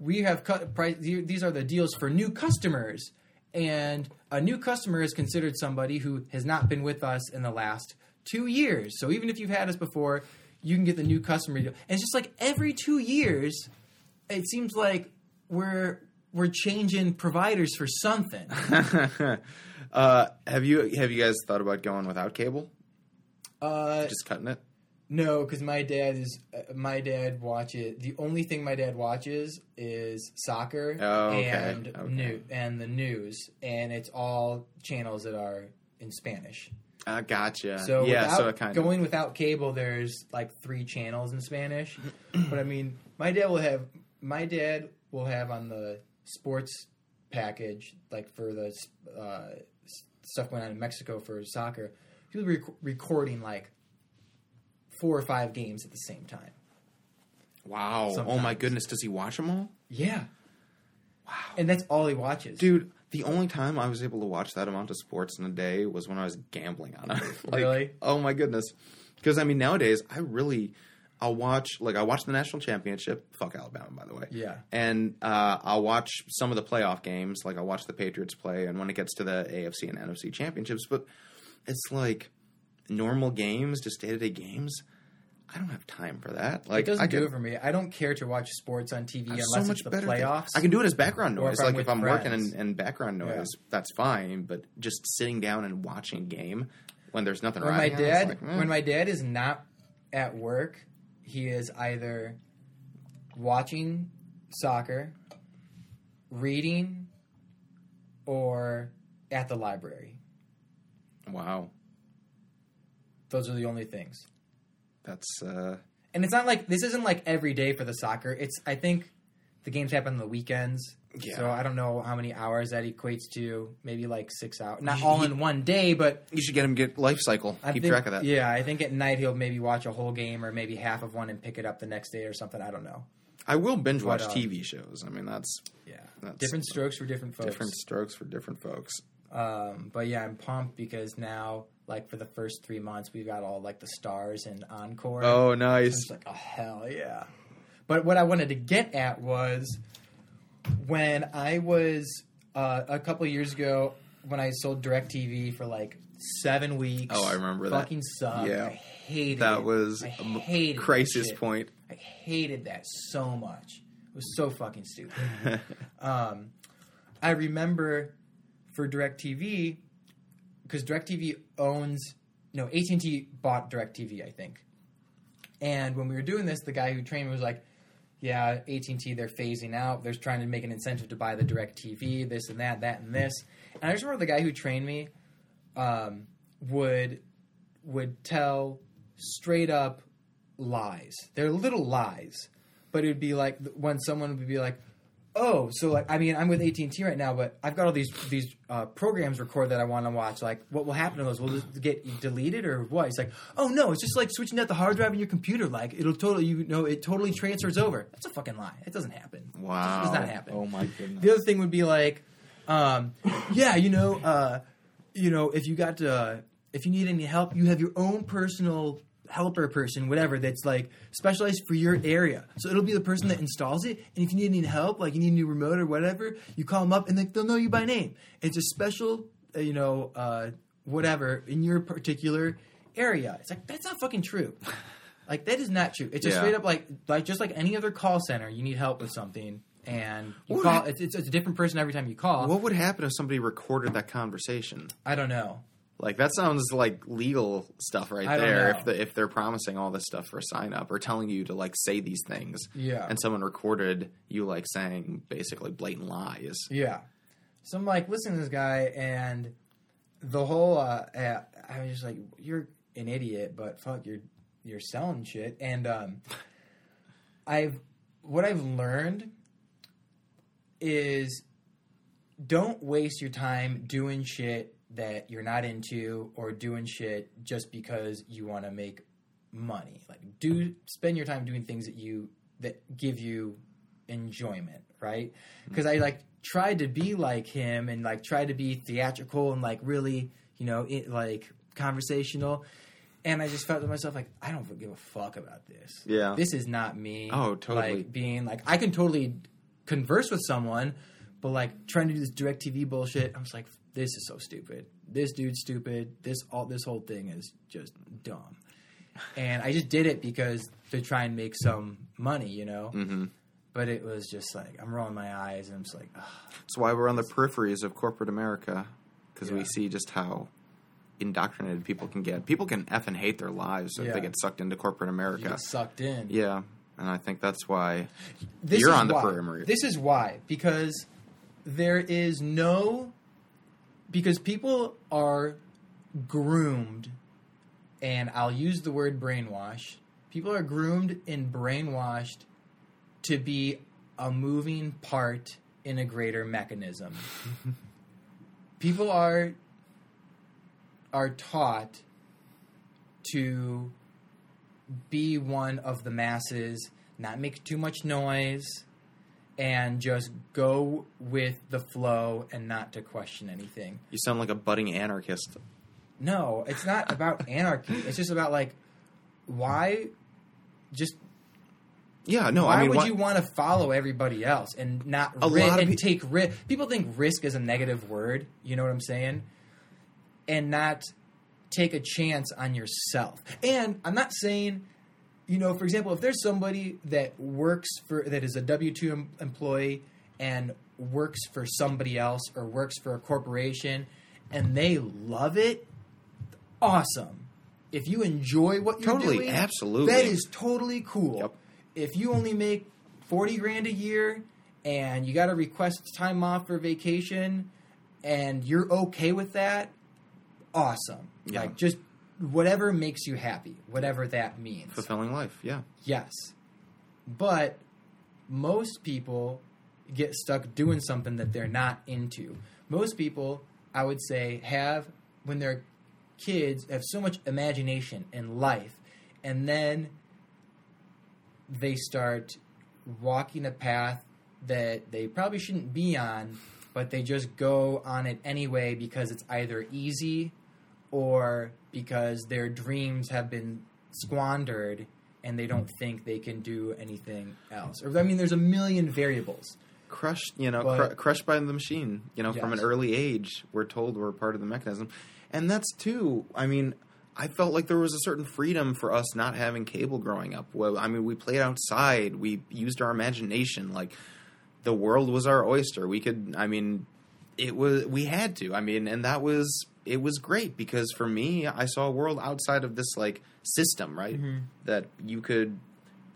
we have cut price. These are the deals for new customers. And a new customer is considered somebody who has not been with us in the last two years. So even if you've had us before, you can get the new customer deal. And it's just like every two years, it seems like we're... We're changing providers for something. uh, have you have you guys thought about going without cable? Uh, Just cutting it? No, because my dad is uh, my dad watches the only thing my dad watches is soccer oh, okay. and okay. new and the news, and it's all channels that are in Spanish. Uh, gotcha. So yeah, so kind going of. without cable, there's like three channels in Spanish. But I mean, my dad will have my dad will have on the sports package, like for the uh, stuff going on in Mexico for soccer, people were rec- recording like four or five games at the same time. Wow. Sometimes. Oh my goodness. Does he watch them all? Yeah. Wow. And that's all he watches. Dude, the only time I was able to watch that amount of sports in a day was when I was gambling on it. like, really? Oh my goodness. Because, I mean, nowadays, I really... I'll watch, like, I watch the national championship. Fuck Alabama, by the way. Yeah. And uh, I'll watch some of the playoff games. Like, I'll watch the Patriots play, and when it gets to the A F C and N F C championships. But it's like normal games, just day-to-day games. I don't have time for that. Like, it doesn't I do can, it for me. I don't care to watch sports on T V unless so much it's the playoffs. Than, I can do it as background noise. Like, if I'm friends. working and, and background noise, yeah. that's fine. But just sitting down and watching a game when there's nothing when riding my dad, on, like, mm. When my dad is not at work, he is either watching soccer, reading, or at the library. Wow. Those are the only things. That's uh and it's not like this isn't like every day for the soccer. It's I think the games happen on the weekends. Yeah. So I don't know how many hours that equates to, maybe like six hours. Not all in one day, but you should get him get life cycle. I Keep think, track of that. Yeah, I think at night he'll maybe watch a whole game or maybe half of one and pick it up the next day or something. I don't know. I will binge watch but, uh, T V shows. I mean, that's yeah. That's different strokes for different folks. Different strokes for different folks. Um, but yeah, I'm pumped because now, like, for the first three months, we've got all, like, the stars and Encore. Oh, nice. It's like, oh, hell yeah. But what I wanted to get at was when I was uh, a couple years ago when I sold DirecTV for, like, seven weeks. Oh, I remember that. Fucking sucked. Yeah. I hated that it. That was I hated a crisis that point. I hated that so much. It was so fucking stupid. um, I remember for DirecTV... Because DirecTV owns, no, A T and T bought DirecTV, I think. And when we were doing this, the guy who trained me was like, yeah, A T and T, they're phasing out. They're trying to make an incentive to buy the DirecTV, this and that, that and this. And I just remember the guy who trained me um, would would tell straight up lies. They're little lies. But it would be like when someone would be like, oh, so, like, I mean, I'm with A T and T right now, but I've got all these these uh, programs recorded that I want to watch. Like, what will happen to those? Will it get deleted or what? It's like, oh, no, it's just like switching out the hard drive in your computer. Like, it'll totally, you know, it totally transfers over. That's a fucking lie. It doesn't happen. Wow. It does not happen. Oh, my goodness. The other thing would be like, um, yeah, you know, uh, you know, if you got to, uh, if you need any help, you have your own personal helper person, whatever, that's like specialized for your area. So it'll be the person that installs it, and if you need any help, like you need a new remote or whatever, you call them up and like they'll know you by name. It's a special, uh, you know, uh, whatever in your particular area. It's like, that's not fucking true. Like, that is not true. It's just yeah. straight up like, like just like any other call center, you need help with something. And you what call, ha- it's, it's a different person every time you call. What would happen if somebody recorded that conversation? I don't know. Like, that sounds like legal stuff right I there if the, if they're promising all this stuff for a sign-up or telling you to, like, say these things. Yeah. And someone recorded you, like, saying basically blatant lies. Yeah. So I'm, like, listening to this guy, and the whole uh, – I was just like, you're an idiot, but fuck, you're you're selling shit. And um, I've – what I've learned is don't waste your time doing shit that you're not into or doing shit just because you want to make money. Like, do spend your time doing things that you that give you enjoyment, right? Because I like tried to be like him and like tried to be theatrical and like really, you know, it, like conversational. And I just felt to myself like, I don't give a fuck about this. Yeah, this is not me. Oh, totally. Like, being like, I can totally converse with someone, but like trying to do this DirecTV bullshit, I'm just like, this is so stupid. This dude's stupid. This all this whole thing is just dumb. And I just did it because to try and make some money, you know? Mm-hmm. But it was just like, I'm rolling my eyes and I'm just like, ugh. That's why we're on the peripheries of corporate America, because yeah. we see just how indoctrinated people can get. People can effing hate their lives if yeah. they get sucked into corporate America. You get sucked in. Yeah. And I think that's why this you're on the perimeter. This is why. Because there is no... Because people are groomed, and I'll use the word brainwashed. People are groomed and brainwashed to be a moving part in a greater mechanism. People are are taught to be one of the masses, not make too much noise, and just go with the flow and not to question anything. You sound like a budding anarchist. No, it's not about anarchy. It's just about, like, why just... Yeah, no, I mean... Why would why, you want to follow everybody else and not risk and pe- take risk? People think risk is a negative word, you know what I'm saying? And not take a chance on yourself. And I'm not saying you know, for example, if there's somebody that works for, that is a W two em- employee and works for somebody else or works for a corporation and they love it, awesome. If you enjoy what you're totally, doing, absolutely. That is totally cool. Yep. If you only make forty grand a year and you got to request time off for vacation and you're okay with that, awesome. Yeah. Like, just whatever makes you happy, whatever that means. Fulfilling life, yeah. Yes. But most people get stuck doing something that they're not into. Most people, I would say, have, when they're kids, have so much imagination and life, and then they start walking a path that they probably shouldn't be on, but they just go on it anyway because it's either easy or because their dreams have been squandered and they don't think they can do anything else. Or, I mean, there's a million variables. Crushed, you know, but, cr- crushed by the machine. You know, yes. From an early age, we're told we're part of the mechanism. And that's, too, I mean, I felt like there was a certain freedom for us not having cable growing up. Well, I mean, we played outside. We used our imagination. Like, the world was our oyster. We could, I mean, it was, we had to. I mean, and that was, it was great because for me, I saw a world outside of this, like, system, right? Mm-hmm. That you could,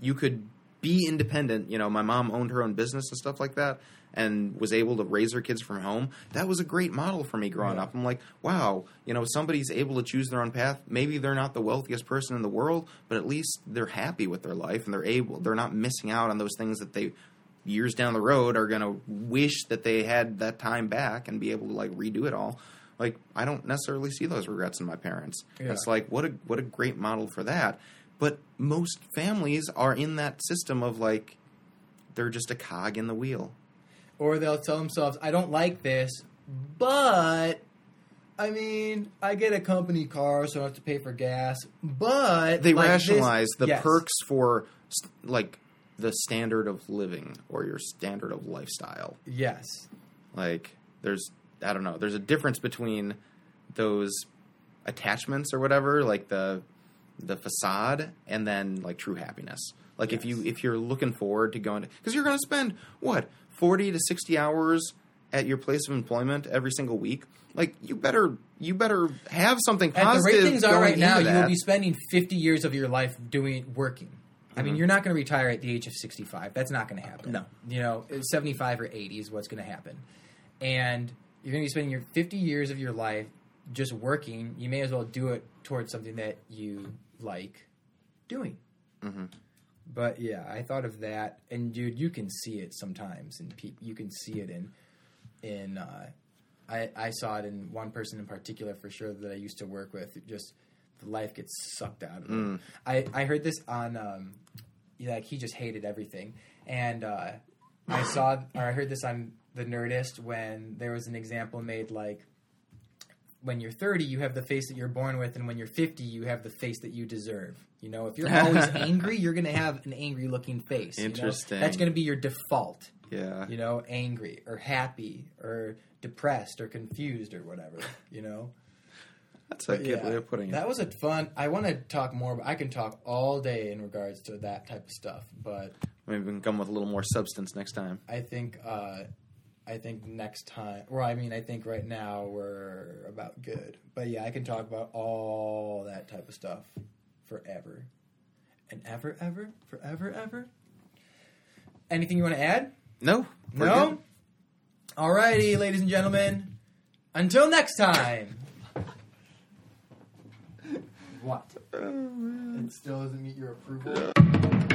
you could be independent. You know, my mom owned her own business and stuff like that and was able to raise her kids from home. That was a great model for me growing yeah. up. I'm like, wow, you know, somebody's able to choose their own path. Maybe they're not the wealthiest person in the world, but at least they're happy with their life and they're able, they're not missing out on those things that they years down the road are going to wish that they had that time back and be able to like redo it all. Like, I don't necessarily see those regrets in my parents. Yeah. It's like, what a, what a great model for that. But most families are in that system of like, they're just a cog in the wheel. Or they'll tell themselves, I don't like this, but, I mean, I get a company car, so I don't have to pay for gas, but... They like rationalize this, the yes. perks for, like, the standard of living or your standard of lifestyle. Yes. Like, there's, I don't know, there's a difference between those attachments or whatever, like the the facade, and then, like, true happiness. Like, yes. if you, if you're looking forward to going to... Because you're going to spend, what... forty to sixty hours at your place of employment every single week. Like, you better, you better have something positive. At the rate things are right now, you will be spending fifty years of your life doing working. Mm-hmm. I mean, you're not going to retire at the age of sixty-five. That's not going to happen. No. You know, seventy-five or eighty is what's going to happen. And you're going to be spending your fifty years of your life just working. You may as well do it towards something that you like doing. Mm-hmm. But, yeah, I thought of that. And, dude, you can see it sometimes. And pe- you can see it in – in uh, I, I saw it in one person in particular for sure that I used to work with. It just the life gets sucked out of mm. it. I, I heard this on um, – like, he just hated everything. And uh, I saw – or I heard this on The Nerdist when there was an example made, like, when you're thirty, you have the face that you're born with, and when you're fifty, you have the face that you deserve. You know, if you're always angry, you're going to have an angry-looking face. Interesting. You know? That's going to be your default. Yeah. You know, angry or happy or depressed or confused or whatever, you know? That's a but, good yeah, way of putting it. That was a fun – I want to talk more – I can talk all day in regards to that type of stuff, but – maybe we can come with a little more substance next time. I think uh, – I think next time, well, I mean, I think right now we're about good. But yeah, I can talk about all that type of stuff forever. And ever, ever, forever, ever. Anything you want to add? No. No? Alrighty, ladies and gentlemen. Until next time. What? Oh, it still doesn't meet your approval.